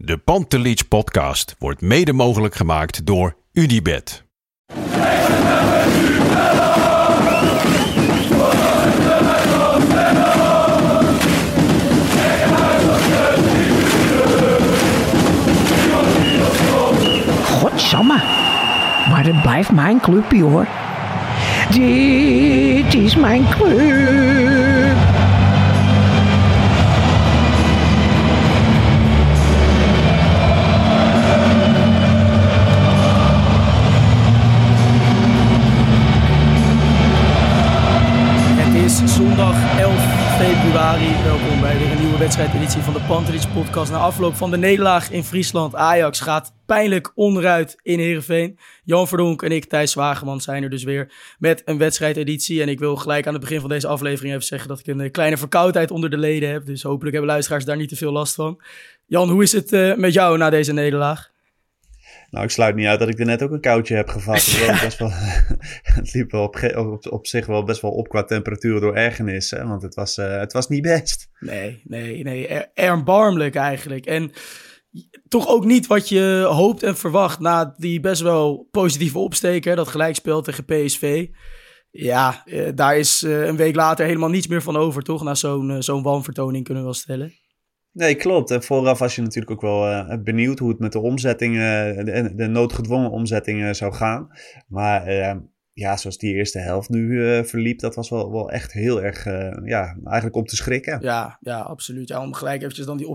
De Pantelic-podcast wordt mede mogelijk gemaakt door UdiBet. Godsamme, maar het blijft mijn clubje hoor. Dit is mijn club. Het is zondag 11 februari. Welkom bij weer een nieuwe wedstrijdeditie van de Pantelic-podcast. Na afloop van de nederlaag in Friesland, Ajax gaat pijnlijk onderuit in Heerenveen. Jan Verdonk en ik, Thijs Wageman, zijn er dus weer met een wedstrijdeditie. En ik wil gelijk aan het begin van deze aflevering even zeggen dat ik een kleine verkoudheid onder de leden heb. Dus hopelijk hebben luisteraars daar niet te veel last van. Jan, hoe is het met jou na deze nederlaag? Nou, ik sluit niet uit dat ik er net ook een koudje heb gevat. Ja. Het liep wel op zich wel best wel op qua temperatuur door ergernis. Hè? Want het was niet best. Nee. Erbarmelijk eigenlijk. En toch ook niet wat je hoopt en verwacht na die best wel positieve opsteken, dat gelijkspel tegen PSV. Ja, daar is een week later helemaal niets meer van over, toch? Na zo'n wanvertoning kunnen we wel stellen. Nee, klopt. En vooraf was je natuurlijk ook wel benieuwd hoe het met de omzetting, de noodgedwongen omzetting zou gaan. Maar ja, zoals die eerste helft nu verliep, dat was wel echt heel erg, eigenlijk om te schrikken. Ja, absoluut. Ja, om gelijk eventjes dan die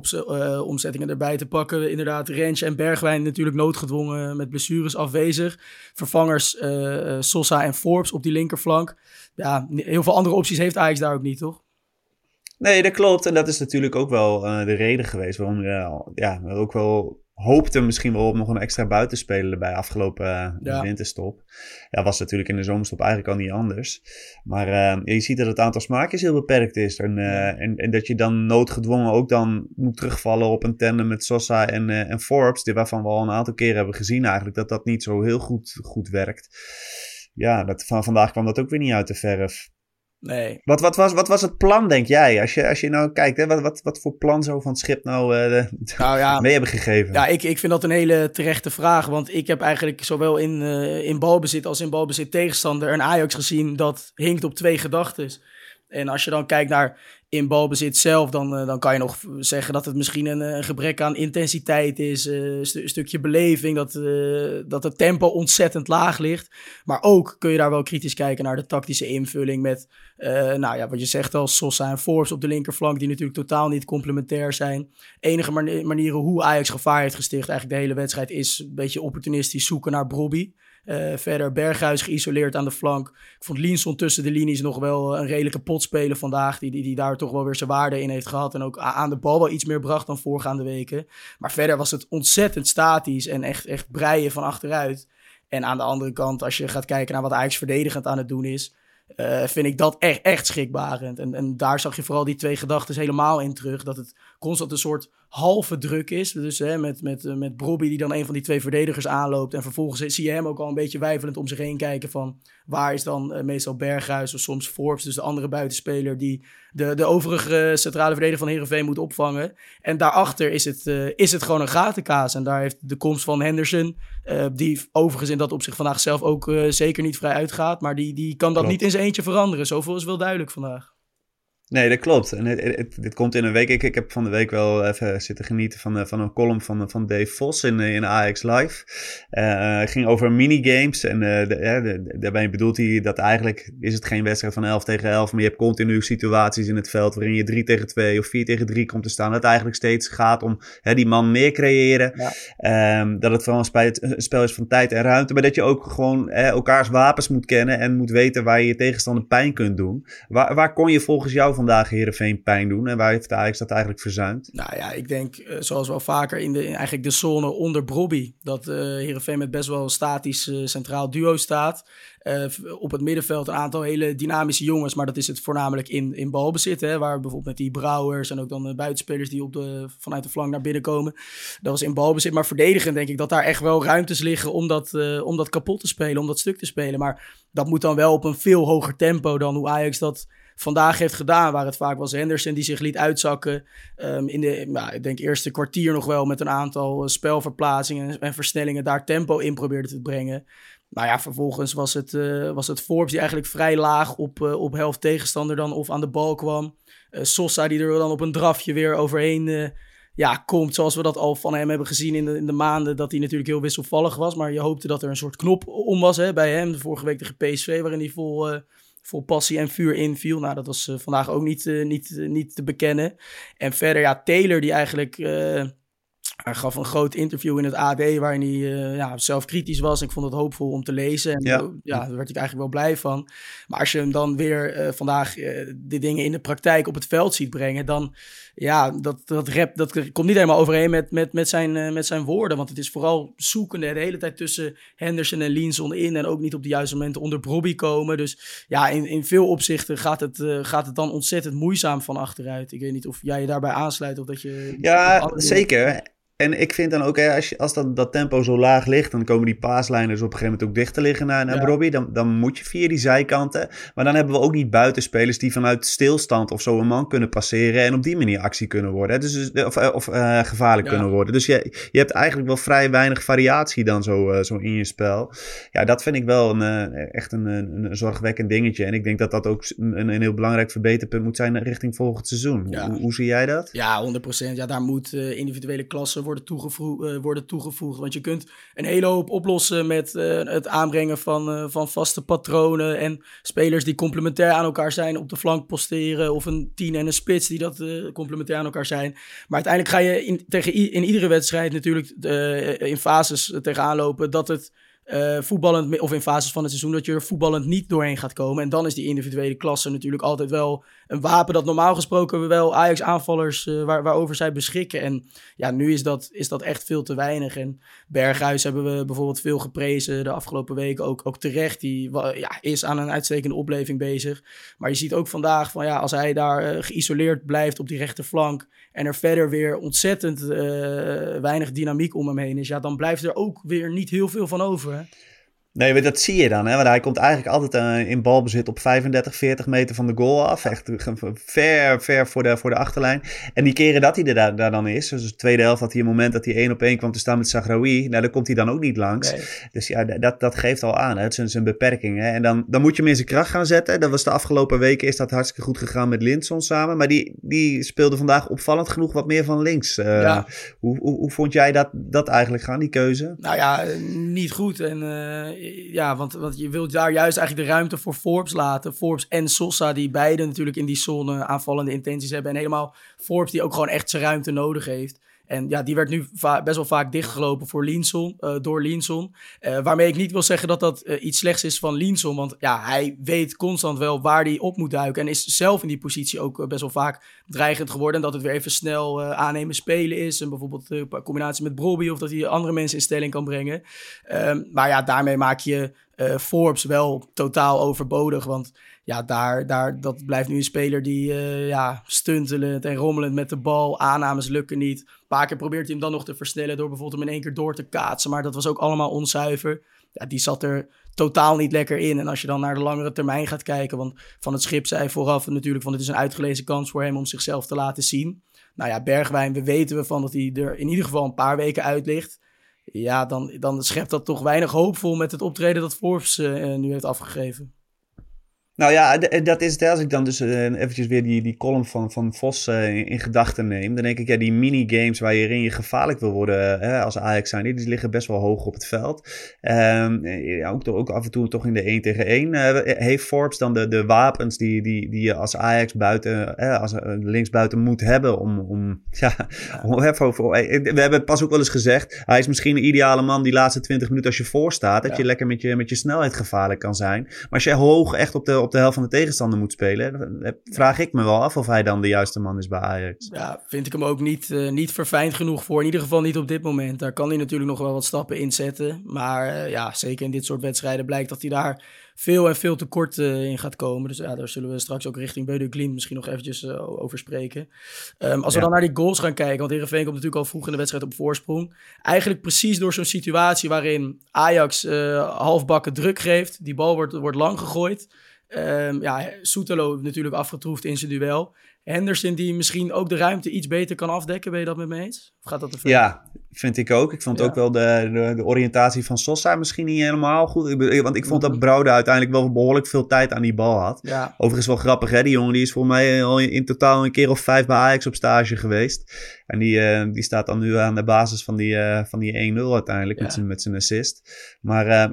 omzettingen erbij te pakken. Inderdaad, Rens en Bergwijn natuurlijk noodgedwongen met blessures afwezig. Vervangers Sosa en Forbs op die linkerflank. Ja, heel veel andere opties heeft Ajax daar ook niet, toch? Nee, dat klopt. En dat is natuurlijk ook wel de reden geweest waarom we ook wel hoopten misschien wel op nog een extra buitenspeler bij afgelopen winterstop. Ja, was natuurlijk in de zomerstop eigenlijk al niet anders. Maar je ziet dat het aantal smaakjes heel beperkt is. En dat je dan noodgedwongen ook dan moet terugvallen op een tandem met Sosa en Forbs, waarvan we al een aantal keren hebben gezien eigenlijk dat niet zo heel goed werkt. Ja, vandaag kwam dat ook weer niet uit de verf. Nee. Wat was het plan, denk jij? Als je nou kijkt, hè, wat voor plan zou Van het Schip mee hebben gegeven? Ja, ik vind dat een hele terechte vraag. Want ik heb eigenlijk zowel in balbezit als in balbezit tegenstander een Ajax gezien dat hinkt op twee gedachten. En als je dan kijkt naar in balbezit zelf, dan kan je nog zeggen dat het misschien een gebrek aan intensiteit is. Een stukje beleving, dat het tempo ontzettend laag ligt. Maar ook kun je daar wel kritisch kijken naar de tactische invulling met, wat je zegt al, Sosa en Forbs op de linkerflank, die natuurlijk totaal niet complementair zijn. Enige manieren hoe Ajax gevaar heeft gesticht, eigenlijk de hele wedstrijd, is een beetje opportunistisch zoeken naar Brobbey. Verder Berghuis geïsoleerd aan de flank. Ik vond Hlynsson tussen de linies nog wel een redelijke pot spelen vandaag. Die daar toch wel weer zijn waarde in heeft gehad. En ook aan de bal wel iets meer bracht dan voorgaande weken. Maar verder was het ontzettend statisch en echt breien van achteruit. En aan de andere kant, als je gaat kijken naar wat Ajax verdedigend aan het doen is, vind ik dat echt schrikbarend. En daar zag je vooral die twee gedachten helemaal in terug. Dat het constant een soort halve druk is. Dus met Brobbey die dan een van die twee verdedigers aanloopt. En vervolgens zie je hem ook al een beetje weifelend om zich heen kijken van waar is dan meestal Berghuis of soms Forbs. Dus de andere buitenspeler die de overige centrale verdediger van Heerenveen moet opvangen. En daarachter is het gewoon een gatenkaas. En daar heeft de komst van Henderson, die overigens in dat opzicht vandaag zelf ook zeker niet vrij uitgaat. Maar die kan dat niet in zijn eentje veranderen. Zoveel is wel duidelijk vandaag. Nee, dat klopt. En dit komt in een week. Ik heb van de week wel even zitten genieten van een column van Dave Vos in AX Live. Het ging over minigames. En daarbij bedoelt hij dat eigenlijk is het geen wedstrijd van 11 tegen 11. Maar je hebt continu situaties in het veld waarin je 3 tegen 2 of 4 tegen 3 komt te staan. Dat het eigenlijk steeds gaat om die man meer creëren. Ja. Dat het vooral een spel is van tijd en ruimte. Maar dat je ook gewoon elkaars wapens moet kennen. En moet weten waar je je tegenstander pijn kunt doen. Waar kon je volgens jou vandaag Heerenveen pijn doen? En waar heeft Ajax dat eigenlijk verzuimd? Nou ja, ik denk zoals wel vaker in eigenlijk de zone onder Brobbey. Dat Heerenveen met best wel een statisch centraal duo staat. Op het middenveld een aantal hele dynamische jongens. Maar dat is het voornamelijk in balbezit. Hè, waar bijvoorbeeld met die Brouwers en ook dan de buitenspelers die vanuit de flank naar binnen komen. Dat was in balbezit. Maar verdedigend denk ik dat daar echt wel ruimtes liggen om dat kapot te spelen. Om dat stuk te spelen. Maar dat moet dan wel op een veel hoger tempo dan hoe Ajax dat vandaag heeft gedaan, waar het vaak was Henderson die zich liet uitzakken. Ik denk eerste kwartier nog wel met een aantal spelverplaatsingen en versnellingen daar tempo in probeerde te brengen. Nou ja, vervolgens was het Forbs die eigenlijk vrij laag op helft tegenstander dan of aan de bal kwam. Sosa die er dan op een drafje weer overheen komt. Zoals we dat al van hem hebben gezien in de maanden dat hij natuurlijk heel wisselvallig was. Maar je hoopte dat er een soort knop om was bij hem. Vorige week tegen PSV waarin hij vol passie en vuur inviel. Nou, dat was vandaag ook niet te bekennen. En verder, Taylor die eigenlijk... Hij gaf een groot interview in het AD waarin hij zelf kritisch was. Ik vond het hoopvol om te lezen. En daar werd ik eigenlijk wel blij van. Maar als je hem dan weer vandaag die dingen in de praktijk op het veld ziet brengen... dan dat komt niet helemaal overeen met zijn woorden. Want het is vooral zoekende de hele tijd tussen Henderson en Hlynsson in... en ook niet op de juiste momenten onder Brobbey komen. Dus in veel opzichten gaat het dan ontzettend moeizaam van achteruit. Ik weet niet of jij je daarbij aansluit of dat je... Ja, zeker. En ik vind dan ook, als dat tempo zo laag ligt... dan komen die paaslijners op een gegeven moment ook dicht te liggen naar Brobbey. Dan moet je via die zijkanten. Maar dan hebben we ook niet buitenspelers die vanuit stilstand of zo een man kunnen passeren... en op die manier actie kunnen worden. Of gevaarlijk kunnen worden. Dus je hebt eigenlijk wel vrij weinig variatie dan zo in je spel. Ja, dat vind ik wel echt een zorgwekkend dingetje. En ik denk dat dat ook een heel belangrijk verbeterpunt moet zijn... richting volgend seizoen. Ja. Hoe zie jij dat? Ja, 100%. Ja, daar moet individuele klassen worden toegevoegd. Want je kunt een hele hoop oplossen met het aanbrengen van vaste patronen en spelers die complementair aan elkaar zijn op de flank posteren of een 10 en een spits die dat complementair aan elkaar zijn. Maar uiteindelijk ga je in iedere wedstrijd natuurlijk in fases tegenaan lopen dat het voetballend, of in fases van het seizoen, dat je er voetballend niet doorheen gaat komen. En dan is die individuele klasse natuurlijk altijd wel een wapen dat normaal gesproken wel Ajax aanvallers waarover zij beschikken. En nu is dat echt veel te weinig. En Berghuis hebben we bijvoorbeeld veel geprezen de afgelopen weken, ook terecht. Die is aan een uitstekende opleving bezig. Maar je ziet ook vandaag van als hij daar geïsoleerd blijft op die rechterflank en er verder weer ontzettend weinig dynamiek om hem heen is, dan blijft er ook weer niet heel veel van over. Nee, dat zie je dan. Want hij komt eigenlijk altijd in balbezit op 35, 40 meter van de goal af. Echt ver voor de achterlijn. En die keren dat hij er daar dan is. Dus de tweede helft had hij een moment dat hij 1-op-1 kwam te staan met Sahraoui. Daar komt hij dan ook niet langs. Nee. Dus dat geeft al aan. Het zijn beperkingen. En dan moet je hem in zijn kracht gaan zetten. Dat was de afgelopen weken is dat hartstikke goed gegaan met Hlynsson samen. Maar die speelde vandaag opvallend genoeg wat meer van links. Hoe vond jij dat eigenlijk gaan, die keuze? Nou ja, niet goed. En... Want je wilt daar juist eigenlijk de ruimte voor Forbs laten. Forbs en Sosa, die beide natuurlijk in die zone aanvallende intenties hebben. En helemaal Forbs die ook gewoon echt zijn ruimte nodig heeft. En die werd nu best wel vaak dichtgelopen door Hlynsson. Waarmee ik niet wil zeggen dat iets slechts is van Hlynsson. Want hij weet constant wel waar hij op moet duiken. En is zelf in die positie ook best wel vaak dreigend geworden. En dat het weer even snel aannemen spelen is. En bijvoorbeeld in combinatie met Brobbey. Of dat hij andere mensen in stelling kan brengen. Daarmee maak je Forbs wel totaal overbodig. Want dat blijft nu een speler die stuntelend en rommelend met de bal. Aannames lukken niet. Een paar keer probeert hij hem dan nog te versnellen door bijvoorbeeld hem in één keer door te kaatsen. Maar dat was ook allemaal onzuiver. Ja, die zat er totaal niet lekker in. En als je dan naar de langere termijn gaat kijken. Want Van het Schip zei vooraf natuurlijk van het is een uitgelezen kans voor hem om zichzelf te laten zien. Nou ja, Bergwijn, weten we van dat hij er in ieder geval een paar weken uit ligt. Ja, dan schept dat toch weinig hoopvol met het optreden dat Forbs nu heeft afgegeven. Nou ja, dat is het. Als ik dan dus eventjes weer die column van Vos in gedachten neem... dan denk ik, die minigames waarin je gevaarlijk wil worden als Ajax zijn... die liggen best wel hoog op het veld. Ook af en toe toch in de 1-tegen-1. Heeft Forbs dan de wapens die je als Ajax linksbuiten moet hebben om we hebben het pas ook wel eens gezegd... hij is misschien een ideale man die laatste 20 minuten als je voor staat... dat je lekker met je snelheid gevaarlijk kan zijn. Maar als je hoog echt op de helft van de tegenstander moet spelen... vraag ik me wel af of hij dan de juiste man is bij Ajax. Ja, vind ik hem ook niet verfijnd genoeg voor. In ieder geval niet op dit moment. Daar kan hij natuurlijk nog wel wat stappen in zetten. Maar zeker in dit soort wedstrijden blijkt dat hij daar veel tekort in gaat komen. Dus daar zullen we straks ook richting Bodø/Glimt misschien nog eventjes over spreken. Als we dan naar die goals gaan kijken... want Heerenveen komt natuurlijk al vroeg in de wedstrijd op voorsprong. Eigenlijk precies door zo'n situatie waarin Ajax halfbakken druk geeft. Die bal wordt lang gegooid... Šutalo natuurlijk afgetroefd in zijn duel. Henderson die misschien ook de ruimte iets beter kan afdekken. Ben je dat met me eens? Of gaat dat te ver? Ja, vind ik ook. Ik vond ook wel de oriëntatie van Sosa misschien niet helemaal goed. Want ik vond dat Brode uiteindelijk wel behoorlijk veel tijd aan die bal had. Ja. Overigens wel grappig, hè? Die jongen die is volgens mij al in totaal een keer of 5 bij Ajax op stage geweest. En die staat dan nu aan de basis van die 1-0 uiteindelijk met zijn assist. Maar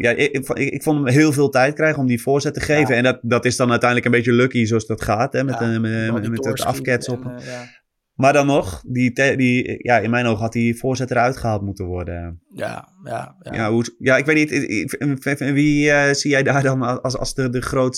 ik vond hem heel veel tijd krijgen om die voorzet te geven. Ja. En dat is dan uiteindelijk een beetje lucky zoals dat gaat. Hè? Met het afketsen op. Maar dan nog, in mijn ogen had die voorzet eruit gehaald moeten worden. Ik weet niet, wie zie jij daar dan als degene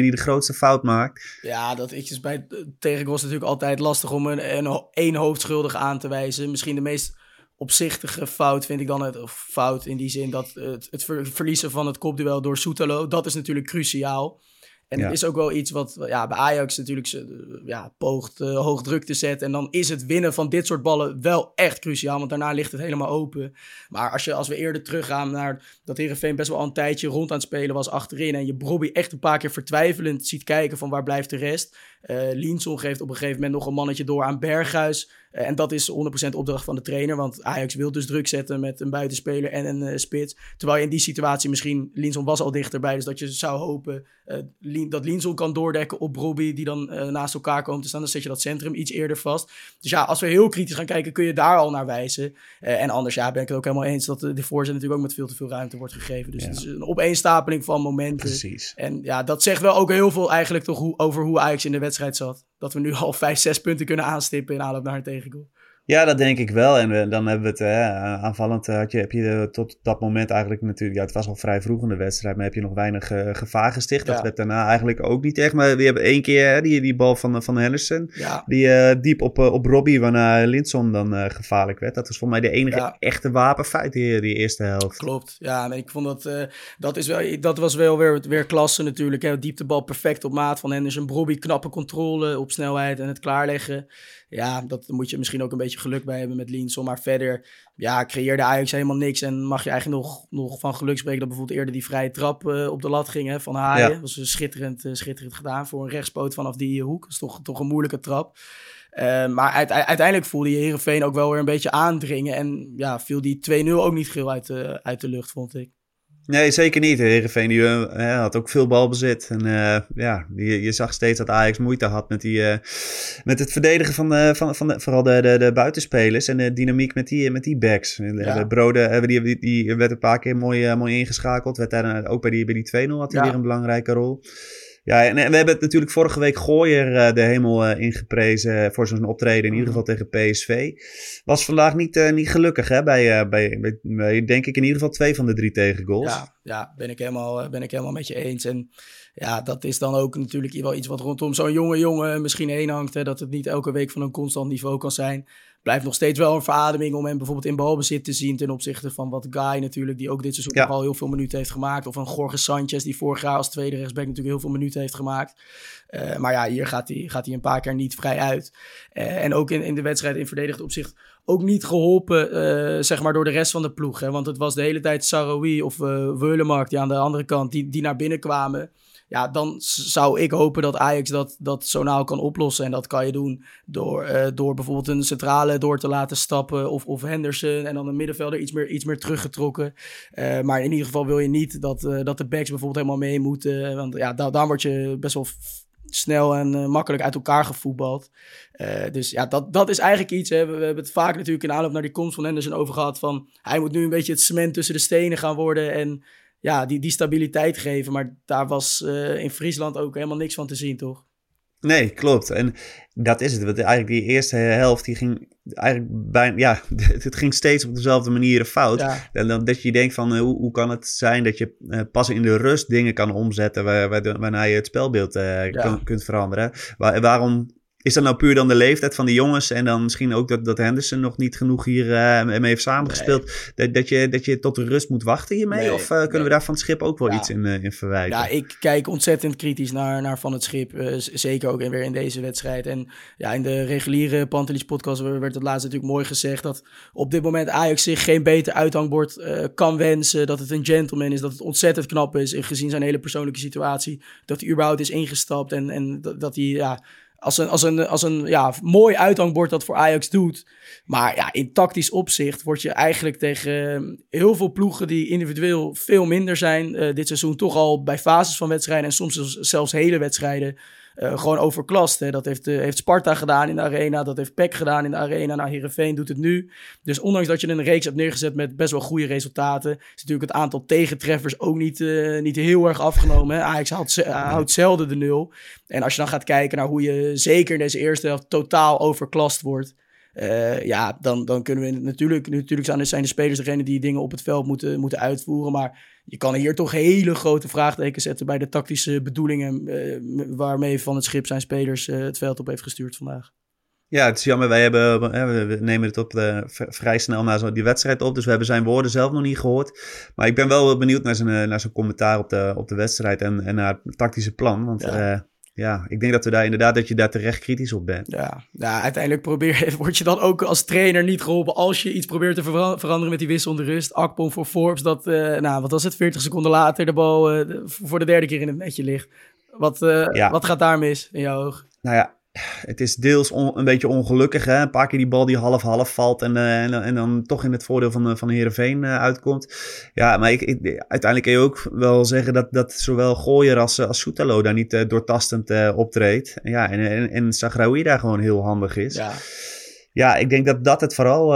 die de grootste fout maakt? Ja, dat is bij tegengoals natuurlijk altijd lastig om een hoofdschuldige aan te wijzen. Misschien de meest opzichtige fout vind ik dan fout in die zin dat het verliezen van het kopduel door Šutalo, dat is natuurlijk cruciaal. En het is ook wel iets wat bij Ajax natuurlijk poogt hoog druk te zetten. En dan is het winnen van dit soort ballen wel echt cruciaal. Want daarna ligt het helemaal open. Maar als we eerder teruggaan naar dat Heerenveen best wel al een tijdje rond aan het spelen was achterin. En je Brobbey echt een paar keer vertwijfelend ziet kijken van waar blijft de rest. Hlynsson geeft op een gegeven moment nog een mannetje door aan Berghuis. En dat is 100% opdracht van de trainer. Want Ajax wil dus druk zetten met een buitenspeler en een spits. Terwijl je in die situatie misschien... Hlynsson was al dichterbij. Dus dat je zou hopen dat Hlynsson kan doordekken op Brobbey. Die dan naast elkaar komen te staan. Dan zet je dat centrum iets eerder vast. Dus als we heel kritisch gaan kijken kun je daar al naar wijzen. En anders ben ik het ook helemaal eens dat de voorzet natuurlijk ook met veel te veel ruimte wordt gegeven. Dus het is een opeenstapeling van momenten. Precies. En dat zegt wel ook heel veel eigenlijk toch over hoe Ajax in de wedstrijd zat. Dat we nu al 5-6 punten kunnen aanstippen in aanloop naar een tegengoal. Ja, dat denk ik wel. En dan hebben we het aanvallend. Heb je tot dat moment eigenlijk natuurlijk... Ja, het was al vrij vroeg in de wedstrijd, maar heb je nog weinig gevaar gesticht. Ja. Dat werd daarna eigenlijk ook niet echt. Maar we hebben 1 keer die bal van Henderson. Ja. Die diep op Brobbey, waarna Hlynsson dan gevaarlijk werd. Dat was volgens mij de enige echte wapenfeit die eerste helft. Klopt. Ja, ik vond dat... dat was wel weer klasse natuurlijk. Hè. Dieptebal perfect op maat van Henderson. Brobbey, knappe controle op snelheid en het klaarleggen. Ja, dat moet je misschien ook een beetje geluk bij hebben met Hlynsson. Maar verder, creëerde Ajax helemaal niks. En mag je eigenlijk nog van geluk spreken dat bijvoorbeeld eerder die vrije trap op de lat ging, hè, van Haaien. Dat was schitterend gedaan voor een rechtspoot vanaf die hoek. Dat is toch een moeilijke trap. Maar uiteindelijk voelde je Heerenveen ook wel weer een beetje aandringen. En viel die 2-0 ook niet geheel uit de lucht, vond ik. Nee, zeker niet. Heerenveen had ook veel balbezit. En je zag steeds dat Ajax moeite had met met het verdedigen van vooral de buitenspelers. En de dynamiek met die backs. Ja. Brode, die werd een paar keer mooi ingeschakeld. Werd daar, ook bij die 2-0 had hij weer een belangrijke rol. Ja, en we hebben het natuurlijk vorige week Gooijer de hemel ingeprezen voor zo'n optreden. In ieder geval tegen PSV. Was vandaag niet gelukkig, hè? Bij, denk ik, in ieder geval 2 van de 3 tegengoals. Ja, ben ik helemaal met je eens. En dat is dan ook natuurlijk wel iets wat rondom zo'n jonge jongen misschien heen hangt. Hè? Dat het niet elke week van een constant niveau kan zijn. Blijft nog steeds wel een verademing om hem bijvoorbeeld in balbezit te zien ten opzichte van wat Guy natuurlijk, die ook dit seizoen al heel veel minuten heeft gemaakt. Of een Jorge Sanchez, die vorig jaar als tweede rechtsback natuurlijk heel veel minuten heeft gemaakt. Maar hier gaat hij een paar keer niet vrij uit. En ook in de wedstrijd in verdedigend opzicht ook niet geholpen door de rest van de ploeg. Hè? Want het was de hele tijd Sahraoui of Wurlemark die aan de andere kant die naar binnen kwamen. Ja, dan zou ik hopen dat Ajax dat zo nauw kan oplossen. En dat kan je doen door bijvoorbeeld een centrale door te laten stappen. Of Henderson en dan een middenvelder iets meer teruggetrokken. Maar in ieder geval wil je niet dat de backs bijvoorbeeld helemaal mee moeten. Want dan word je best wel snel en makkelijk uit elkaar gevoetbald. Dat is eigenlijk iets. Hè. We hebben het vaak natuurlijk in aanloop naar die komst van Henderson over gehad. Van, hij moet nu een beetje het cement tussen de stenen gaan worden en... Ja, die stabiliteit geven. Maar daar was in Friesland ook helemaal niks van te zien, toch? Nee, klopt. En dat is het. Want eigenlijk die eerste helft, die ging eigenlijk bijna... Ja, het ging steeds op dezelfde manier fout. Ja. En dan dat je denkt van, hoe kan het zijn dat je pas in de rust dingen kan omzetten waarna je het spelbeeld kunt veranderen? Waarom... Is dat nou puur dan de leeftijd van die jongens en dan misschien ook dat Henderson nog niet genoeg hier mee heeft samengespeeld? Nee. Dat je tot de rust moet wachten hiermee? Nee, of kunnen we daar van het Schip ook wel iets in verwijten? Ja, ik kijk ontzettend kritisch naar van het Schip. Zeker ook weer in deze wedstrijd. En ja, in de reguliere Pantelic-podcast werd het laatst natuurlijk mooi gezegd dat op dit moment Ajax zich geen beter uithangbord kan wensen. Dat het een gentleman is, dat het ontzettend knap is gezien zijn hele persoonlijke situatie. Dat hij überhaupt is ingestapt en dat hij... Ja, Als een mooi uithangbord dat voor Ajax doet. Maar ja, in tactisch opzicht word je eigenlijk tegen heel veel ploegen die individueel veel minder zijn. Dit seizoen toch al bij fases van wedstrijden en soms zelfs hele wedstrijden gewoon overklast. Hè. Dat heeft Sparta gedaan in de Arena. Dat heeft PEC gedaan in de Arena. Nou, Heerenveen doet het nu. Dus ondanks dat je een reeks hebt neergezet met best wel goede resultaten, is natuurlijk het aantal tegentreffers ook niet heel erg afgenomen. Hè. Ajax houdt zelden de nul. En als je dan gaat kijken naar hoe je zeker in deze eerste helft totaal overklast wordt, dan kunnen we natuurlijk zijn de spelers degene die dingen op het veld moeten uitvoeren. Maar je kan hier toch hele grote vraagtekens zetten bij de tactische bedoelingen waarmee Van het Schip zijn spelers het veld op heeft gestuurd vandaag. Ja, het is jammer. We nemen het op vrij snel na die wedstrijd op. Dus we hebben zijn woorden zelf nog niet gehoord. Maar ik ben wel benieuwd naar zijn commentaar op de wedstrijd en naar het tactische plan. Want ik denk dat we daar inderdaad dat je daar terecht kritisch op bent. Ja, uiteindelijk word je dan ook als trainer niet geholpen als je iets probeert te veranderen met die wissel onder rust. Akpom voor Forbs, dat, wat was het, 40 seconden later de bal voor de derde keer in het netje ligt. Wat gaat daar mis in jouw oog? Nou ja, het is deels een beetje ongelukkig. Hè? Een paar keer die bal die half-half valt en dan toch in het voordeel van Heerenveen uitkomt. Ja, maar uiteindelijk kun je ook wel zeggen dat zowel Gooijer als Šutalo daar niet doortastend optreedt. Ja, en Sahraoui daar gewoon heel handig is. Ja. Ja, ik denk dat het vooral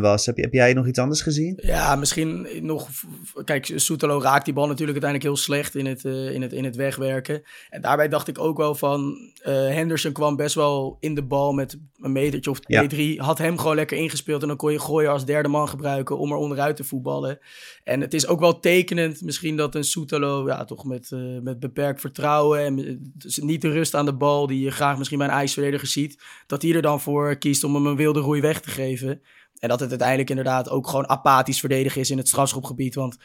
was. Heb jij nog iets anders gezien? Ja, misschien nog... Kijk, Šutalo raakt die bal natuurlijk uiteindelijk heel slecht in het wegwerken. En daarbij dacht ik ook wel van... Henderson kwam best wel in de bal met een metertje of 2-3. Had hem gewoon lekker ingespeeld. En dan kon je Gooijer als derde man gebruiken om er onderuit te voetballen. En het is ook wel tekenend misschien dat een Šutalo... Ja, toch met beperkt vertrouwen. En dus niet de rust aan de bal die je graag misschien bij een ijsverdediger ziet. Dat hij er dan voor kiest om hem een wilde roei weg te geven. En dat het uiteindelijk inderdaad ook gewoon apathisch verdedigen is in het strafschopgebied. Want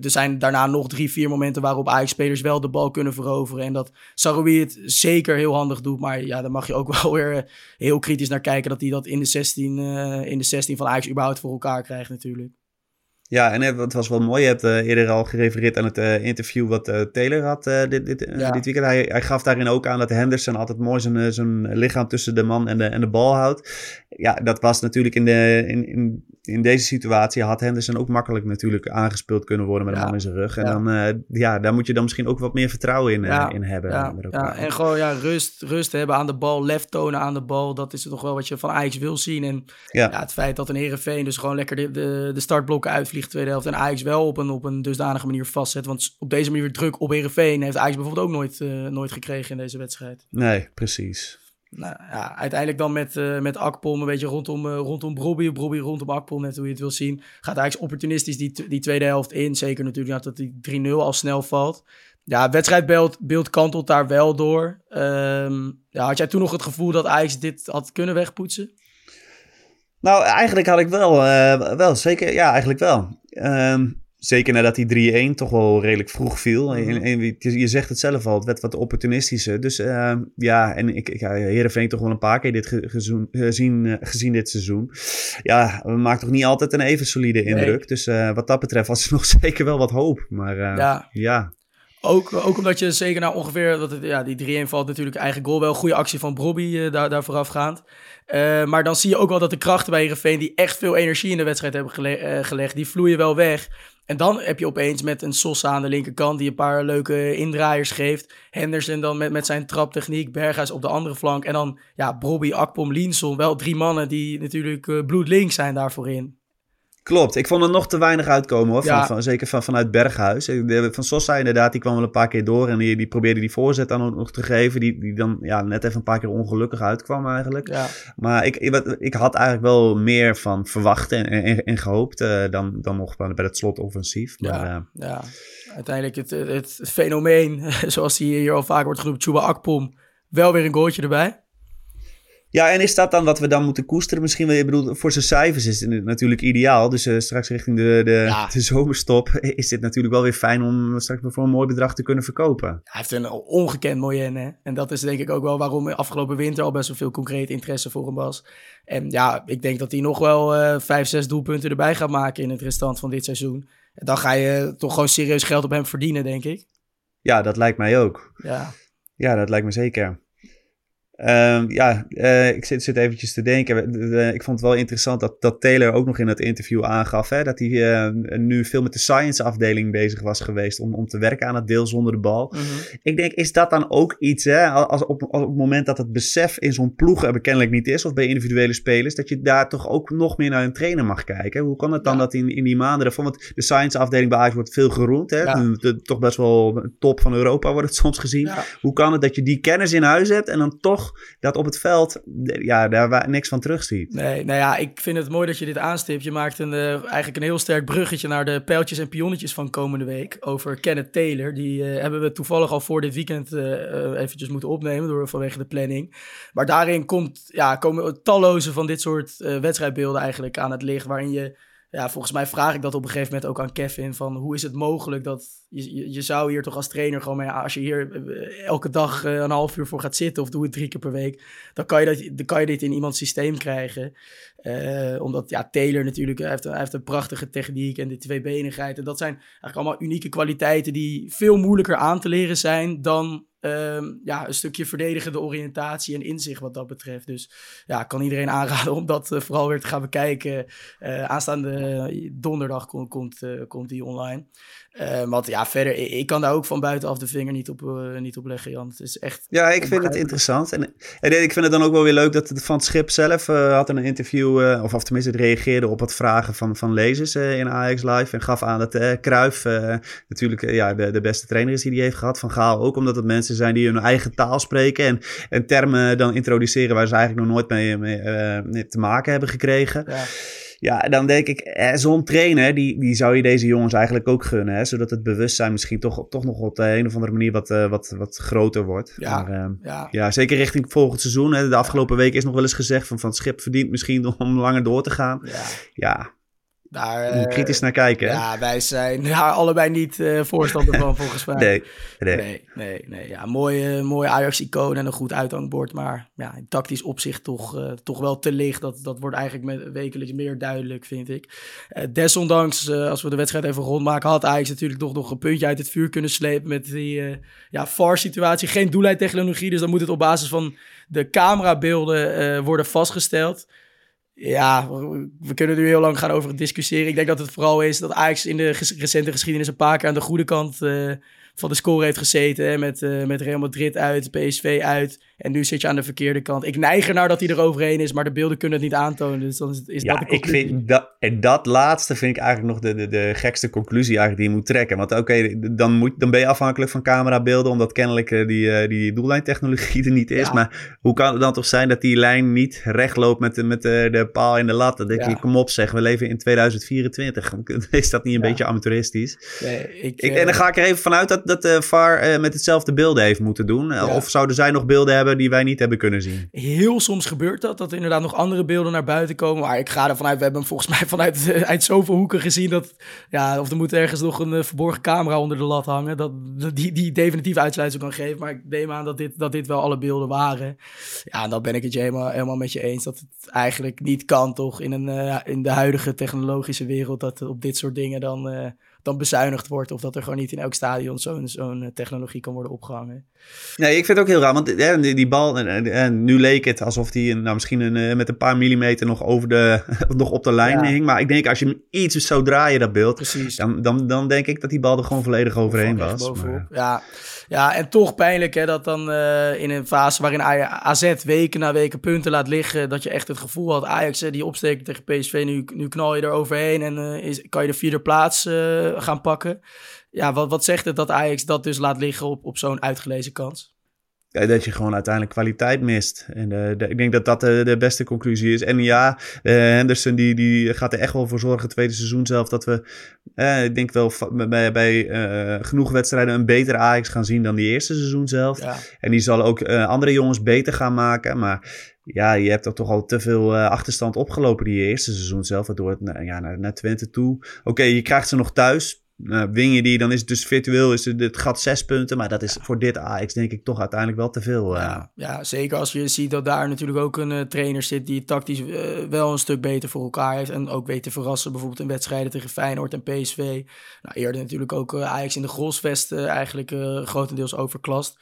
er zijn daarna nog 3-4 momenten waarop Ajax-spelers wel de bal kunnen veroveren. En dat Sahraoui het zeker heel handig doet. Maar ja, daar mag je ook wel weer heel kritisch naar kijken dat hij dat in de 16 van Ajax überhaupt voor elkaar krijgt natuurlijk. Ja, en het was wel mooi. Je hebt eerder al gerefereerd aan het interview wat Taylor had dit weekend. Hij gaf daarin ook aan dat Henderson altijd mooi zijn lichaam tussen de man en de bal houdt. Ja, dat was natuurlijk in deze situatie had Henderson ook makkelijk natuurlijk aangespeeld kunnen worden met een man in zijn rug. En dan daar moet je dan misschien ook wat meer vertrouwen in hebben. Ja. En gewoon rust hebben aan de bal, lef tonen aan de bal. Dat is toch wel wat je van Ajax wil zien. En het feit dat een Heerenveen dus gewoon lekker de startblokken uitvliegt tweede helft en Ajax wel op een dusdanige manier vastzet. Want op deze manier druk op Heerenveen heeft Ajax bijvoorbeeld ook nooit gekregen in deze wedstrijd. Nee, precies. Nou, ja, uiteindelijk dan met Akpom een beetje rondom Brobbey rondom Akpom, net hoe je het wil zien. Gaat Ajax opportunistisch die tweede helft in. Zeker natuurlijk nadat die 3-0 al snel valt. Ja, wedstrijdbeeld kantelt daar wel door. Had jij toen nog het gevoel dat Ajax dit had kunnen wegpoetsen? Nou, eigenlijk had ik wel zeker, ja, eigenlijk wel. Zeker nadat die 3-1 toch wel redelijk vroeg viel. En je zegt het zelf al, het werd wat opportunistischer. Dus Heerenveen toch wel een paar keer dit gezien dit seizoen. Ja, we maken toch niet altijd een even solide indruk. Nee. Dus wat dat betreft was er nog zeker wel wat hoop. Maar Ook omdat je zeker nou ongeveer... Die 3-1 valt natuurlijk eigen goal wel. Goede actie van Brobbey daar voorafgaand. Maar dan zie je ook wel dat de krachten bij Heerenveen... die echt veel energie in de wedstrijd hebben gelegd... die vloeien wel weg. En dan heb je opeens met een Sosa aan de linkerkant... die een paar leuke indraaiers geeft. Henderson dan met zijn traptechniek. Berghuis op de andere flank. En dan Brobbey, Akpom, Hlynsson. Wel drie mannen die natuurlijk bloedlink zijn daarvoor in. Klopt, ik vond er nog te weinig uitkomen hoor. Zeker vanuit Berghuis. Van Sosa inderdaad, die kwam wel een paar keer door. En die probeerde die voorzet dan ook nog te geven. Die dan net even een paar keer ongelukkig uitkwam eigenlijk. Ja. Maar ik had eigenlijk wel meer van verwacht en gehoopt. Dan nog bij het slotoffensief. Maar, uiteindelijk het fenomeen, zoals hij hier al vaak wordt genoemd, Chuba Akpom. Wel weer een goaltje erbij. Ja, en is dat dan wat we dan moeten koesteren? Misschien wel, je bedoelt, voor zijn cijfers is het natuurlijk ideaal. Dus straks richting de zomerstop is dit natuurlijk wel weer fijn om straks voor een mooi bedrag te kunnen verkopen. Hij heeft een ongekend moyenne, hè? En dat is denk ik ook wel waarom afgelopen winter al best wel veel concreet interesse voor hem was. En ja, ik denk dat hij nog wel 5-6 doelpunten erbij gaat maken in het restant van dit seizoen. En dan ga je toch gewoon serieus geld op hem verdienen, denk ik. Ja, dat lijkt mij ook. Ja, dat lijkt me zeker. Ik zit eventjes te denken. Ik vond het wel interessant dat Taylor ook nog in dat interview aangaf, hè, dat hij nu veel met de science afdeling bezig was geweest om te werken aan het deel zonder de bal. Mm-hmm. Ik denk, is dat dan ook iets, hè, als op het moment dat het besef in zo'n ploeg er kennelijk niet is, of bij individuele spelers, dat je daar toch ook nog meer naar een trainer mag kijken. Hoe kan het dan dat in die maanden ervan, want de science afdeling bij Ajax wordt veel geroemd, hè, toch best wel top van Europa wordt het soms gezien. Ja. Hoe kan het dat je die kennis in huis hebt en dan toch dat op het veld daar niks van terugziet. Nee, nou ja, ik vind het mooi dat je dit aanstipt. Je maakt eigenlijk een heel sterk bruggetje naar de pijltjes en pionnetjes van komende week over Kenneth Taylor. Die hebben we toevallig al voor dit weekend eventjes moeten opnemen vanwege de planning. Maar daarin komen talloze van dit soort wedstrijdbeelden eigenlijk aan het licht, waarin je... Ja, volgens mij vraag ik dat op een gegeven moment ook aan Kevin, van hoe is het mogelijk dat je zou hier toch als trainer gewoon mee, als je hier elke dag een half uur voor gaat zitten of doe het 3 keer per week, dan kan je dit in iemands systeem krijgen. Omdat Taylor natuurlijk, hij heeft een prachtige techniek en de tweebenigheid. En dat zijn eigenlijk allemaal unieke kwaliteiten die veel moeilijker aan te leren zijn dan een stukje verdedigende oriëntatie en inzicht wat dat betreft. Dus ja, ik kan iedereen aanraden om dat vooral weer te gaan bekijken. Aanstaande donderdag komt die online. Verder, ik kan daar ook van buitenaf de vinger niet op leggen, Jan. Het is echt... Ja, ik vind het interessant. En ik vind het dan ook wel weer leuk dat Van Schip zelf had een interview... Of tenminste, het reageerde op wat vragen van lezers in AX Live... en gaf aan dat Kruijff natuurlijk de beste trainer is die hij heeft gehad. Van Gaal ook, omdat het mensen zijn die hun eigen taal spreken... en termen dan introduceren waar ze eigenlijk nog nooit mee te maken hebben gekregen... Ja. Ja, dan denk ik, zo'n trainer, die zou je deze jongens eigenlijk ook gunnen. Hè? Zodat het bewustzijn misschien toch nog op de een of andere manier wat groter wordt. Ja, maar, zeker richting volgend seizoen. Hè? De afgelopen week is nog wel eens gezegd van het Schip verdient misschien om langer door te gaan. Ja. Daar kritisch naar kijken. Ja, wij zijn daar allebei niet voorstander van, volgens mij. Nee. Ja, mooie Ajax-icoon en een goed uithangbord. Maar ja, in tactisch opzicht toch wel te licht. Dat wordt eigenlijk wekelijks meer duidelijk, vind ik. Desondanks, als we de wedstrijd even rondmaken... had Ajax natuurlijk nog een puntje uit het vuur kunnen slepen... met die VAR-situatie. Geen doellijntechnologie, dus dan moet het op basis van de camerabeelden worden vastgesteld... Ja, we kunnen er nu heel lang gaan over discussiëren. Ik denk dat het vooral is dat Ajax in de recente geschiedenis... een paar keer aan de goede kant van de score heeft gezeten. Hè? Met Real Madrid uit, PSV uit. En nu zit je aan de verkeerde kant. Ik neig ernaar dat hij er overheen is, maar de beelden kunnen het niet aantonen. Dus dan is dat de conclusie. Dat laatste vind ik eigenlijk nog de gekste conclusie eigenlijk die je moet trekken. Want dan ben je afhankelijk van camerabeelden... omdat kennelijk die doellijntechnologie er niet is. Ja. Maar hoe kan het dan toch zijn dat die lijn niet recht loopt met de paal en de lat? Dat denk ik, kom op zeg, we leven in 2024. Is dat niet een beetje amateuristisch? Nee, en dan ga ik er even vanuit dat de VAR met hetzelfde beelden heeft moeten doen. Ja. Of zouden zij nog beelden hebben die wij niet hebben kunnen zien. Heel soms gebeurt dat er inderdaad nog andere beelden naar buiten komen. Maar ik ga ervan uit, we hebben hem volgens mij uit zoveel hoeken gezien dat, of er moet ergens nog een verborgen camera onder de lat hangen, die definitief uitsluitsel kan geven. Maar ik neem aan dat dit wel alle beelden waren. Ja, en dan ben ik het je helemaal met je eens, dat het eigenlijk niet kan toch in de huidige technologische wereld, dat op dit soort dingen dan bezuinigd wordt... of dat er gewoon niet in elk stadion zo'n technologie kan worden opgehangen. Nee, ik vind het ook heel raar, want die bal... en nu leek het alsof die met een paar millimeter nog nog op de lijn hing. Maar ik denk, als je hem iets zou draaien, dat beeld... Dan denk ik dat die bal er gewoon volledig overheen was. Maar... Ja, en toch pijnlijk hè, dat dan in een fase waarin AZ weken na weken punten laat liggen... dat je echt het gevoel had, Ajax die opsteekt tegen PSV... nu knal je er overheen en kan je de 4e plaats... gaan pakken. Ja, wat zegt het dat Ajax dat dus laat liggen op zo'n uitgelezen kans? dat je gewoon uiteindelijk kwaliteit mist. En ik denk dat dat de beste conclusie is. En ja, Henderson die gaat er echt wel voor zorgen het tweede seizoen zelf. Dat we, ik denk wel, bij genoeg wedstrijden een betere Ajax gaan zien dan die eerste seizoen zelf. Ja. En die zal ook andere jongens beter gaan maken. Maar ja, je hebt er toch al te veel achterstand opgelopen die eerste seizoen zelf. Waardoor het naar Twente toe. Oké, je krijgt ze nog thuis. Win je die, dan is het dus virtueel is het gat 6 punten. Maar dat is voor dit Ajax denk ik toch uiteindelijk wel te veel. Ja, zeker als je ziet dat daar natuurlijk ook een trainer zit die tactisch wel een stuk beter voor elkaar heeft. En ook weet te verrassen bijvoorbeeld in wedstrijden tegen Feyenoord en PSV. Nou, eerder natuurlijk ook Ajax in de Grolsvest eigenlijk grotendeels overklast.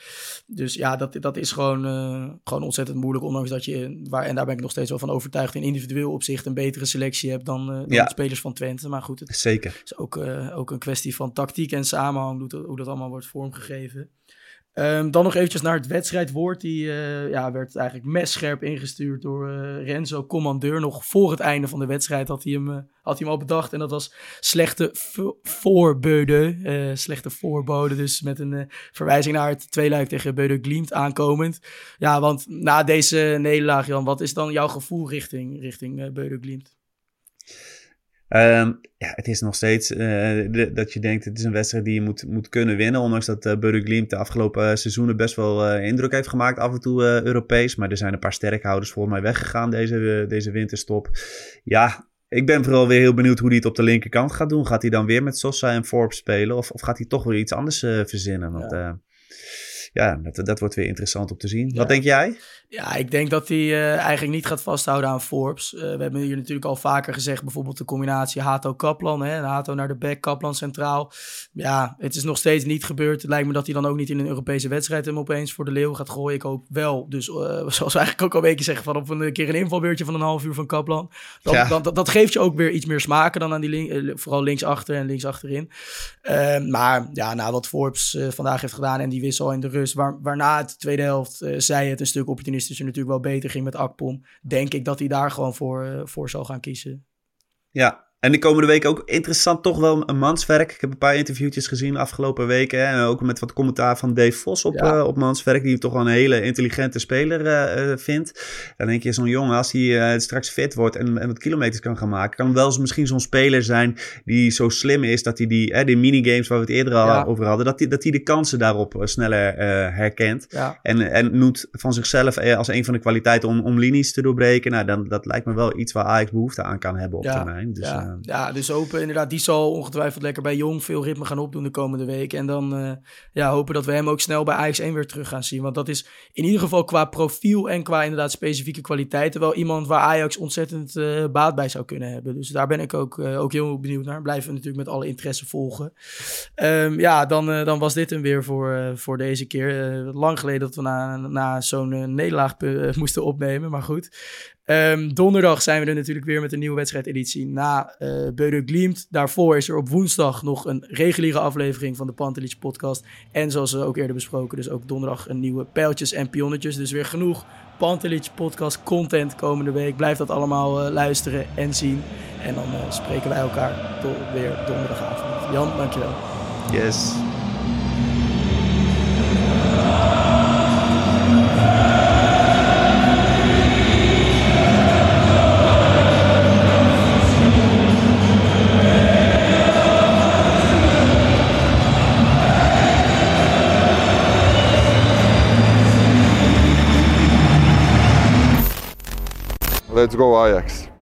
Dus ja, dat is gewoon ontzettend moeilijk. Ondanks dat je, en daar ben ik nog steeds wel van overtuigd, in individueel opzicht een betere selectie hebt dan de spelers van Twente. Maar goed, het zeker. Is ook een kwestie van tactiek en samenhang, hoe dat allemaal wordt vormgegeven. Dan nog eventjes naar het wedstrijdwoord. Die werd eigenlijk messcherp ingestuurd door Renzo, commandeur. Nog voor het einde van de wedstrijd had hij hem al bedacht. En dat was slechte voorbode. Slechte voorbode, dus met een verwijzing naar het tweeluik tegen Bodø/Glimt aankomend. Ja, want na deze nederlaag, Jan, wat is dan jouw gevoel richting Bodø/Glimt? Het is nog steeds dat je denkt, het is een wedstrijd die je moet kunnen winnen. Ondanks dat Bodø/Glimt de afgelopen seizoenen best wel indruk heeft gemaakt, af en toe Europees. Maar er zijn een paar sterkhouders volgens mij weggegaan deze winterstop. Ja, ik ben vooral weer heel benieuwd hoe hij het op de linkerkant gaat doen. Gaat hij dan weer met Sosa en Forbs spelen? Of gaat hij toch weer iets anders verzinnen? Want dat wordt weer interessant om te zien. Ja. Wat denk jij? Ja, ik denk dat hij eigenlijk niet gaat vasthouden aan Forbs. We hebben hier natuurlijk al vaker gezegd, bijvoorbeeld de combinatie Hato-Kaplan. Hato naar de back, Kaplan centraal. Ja, het is nog steeds niet gebeurd. Het lijkt me dat hij dan ook niet in een Europese wedstrijd hem opeens voor de leeuw gaat gooien. Ik hoop wel, dus zoals we eigenlijk ook al een beetje zeggen, van op een keer een invalbeurtje van een half uur van Kaplan. Dat geeft je ook weer iets meer smaken dan aan die vooral linksachter en linksachterin. Maar ja, na wat Forbs vandaag heeft gedaan en die wissel in de rust, waarna het tweede helft zij het een stuk opportunistisch is natuurlijk wel beter ging met Akpom, denk ik dat hij daar gewoon voor zal gaan kiezen. Ja, en de komende week ook interessant toch wel een Manswerk. Ik heb een paar interviewtjes gezien de afgelopen weken. En ook met wat commentaar van Dave Vos op Manswerk, die hem toch wel een hele intelligente speler vindt. Dan denk je, zo'n jongen, als hij straks fit wordt en wat kilometers kan gaan maken, kan wel eens misschien zo'n speler zijn die zo slim is dat hij die minigames waar we het eerder al over hadden, dat hij de kansen daarop sneller herkent. Ja. En noemt van zichzelf als een van de kwaliteiten om linies te doorbreken. Nou, dat lijkt me wel iets waar Ajax behoefte aan kan hebben op termijn. Dus, ja, dus hopen inderdaad, die zal ongetwijfeld lekker bij Jong veel ritme gaan opdoen de komende week. En dan hopen dat we hem ook snel bij Ajax 1 weer terug gaan zien. Want dat is in ieder geval qua profiel en qua inderdaad specifieke kwaliteiten wel iemand waar Ajax ontzettend baat bij zou kunnen hebben. Dus daar ben ik ook heel benieuwd naar. Blijven we natuurlijk met alle interesse volgen. Dan was dit hem weer voor deze keer. Lang geleden dat we na zo'n nederlaag moesten opnemen, maar goed. Donderdag zijn we er natuurlijk weer met een nieuwe wedstrijdeditie na Bodø/Glimt. Daarvoor is er op woensdag nog een reguliere aflevering van de Pantelic-podcast. En zoals we ook eerder besproken, dus ook donderdag een nieuwe pijltjes en pionnetjes. Dus weer genoeg Pantelic-podcast content komende week. Blijf dat allemaal luisteren en zien. En dan spreken wij elkaar tot weer donderdagavond. Jan, dankjewel. Yes. Let's go Ajax.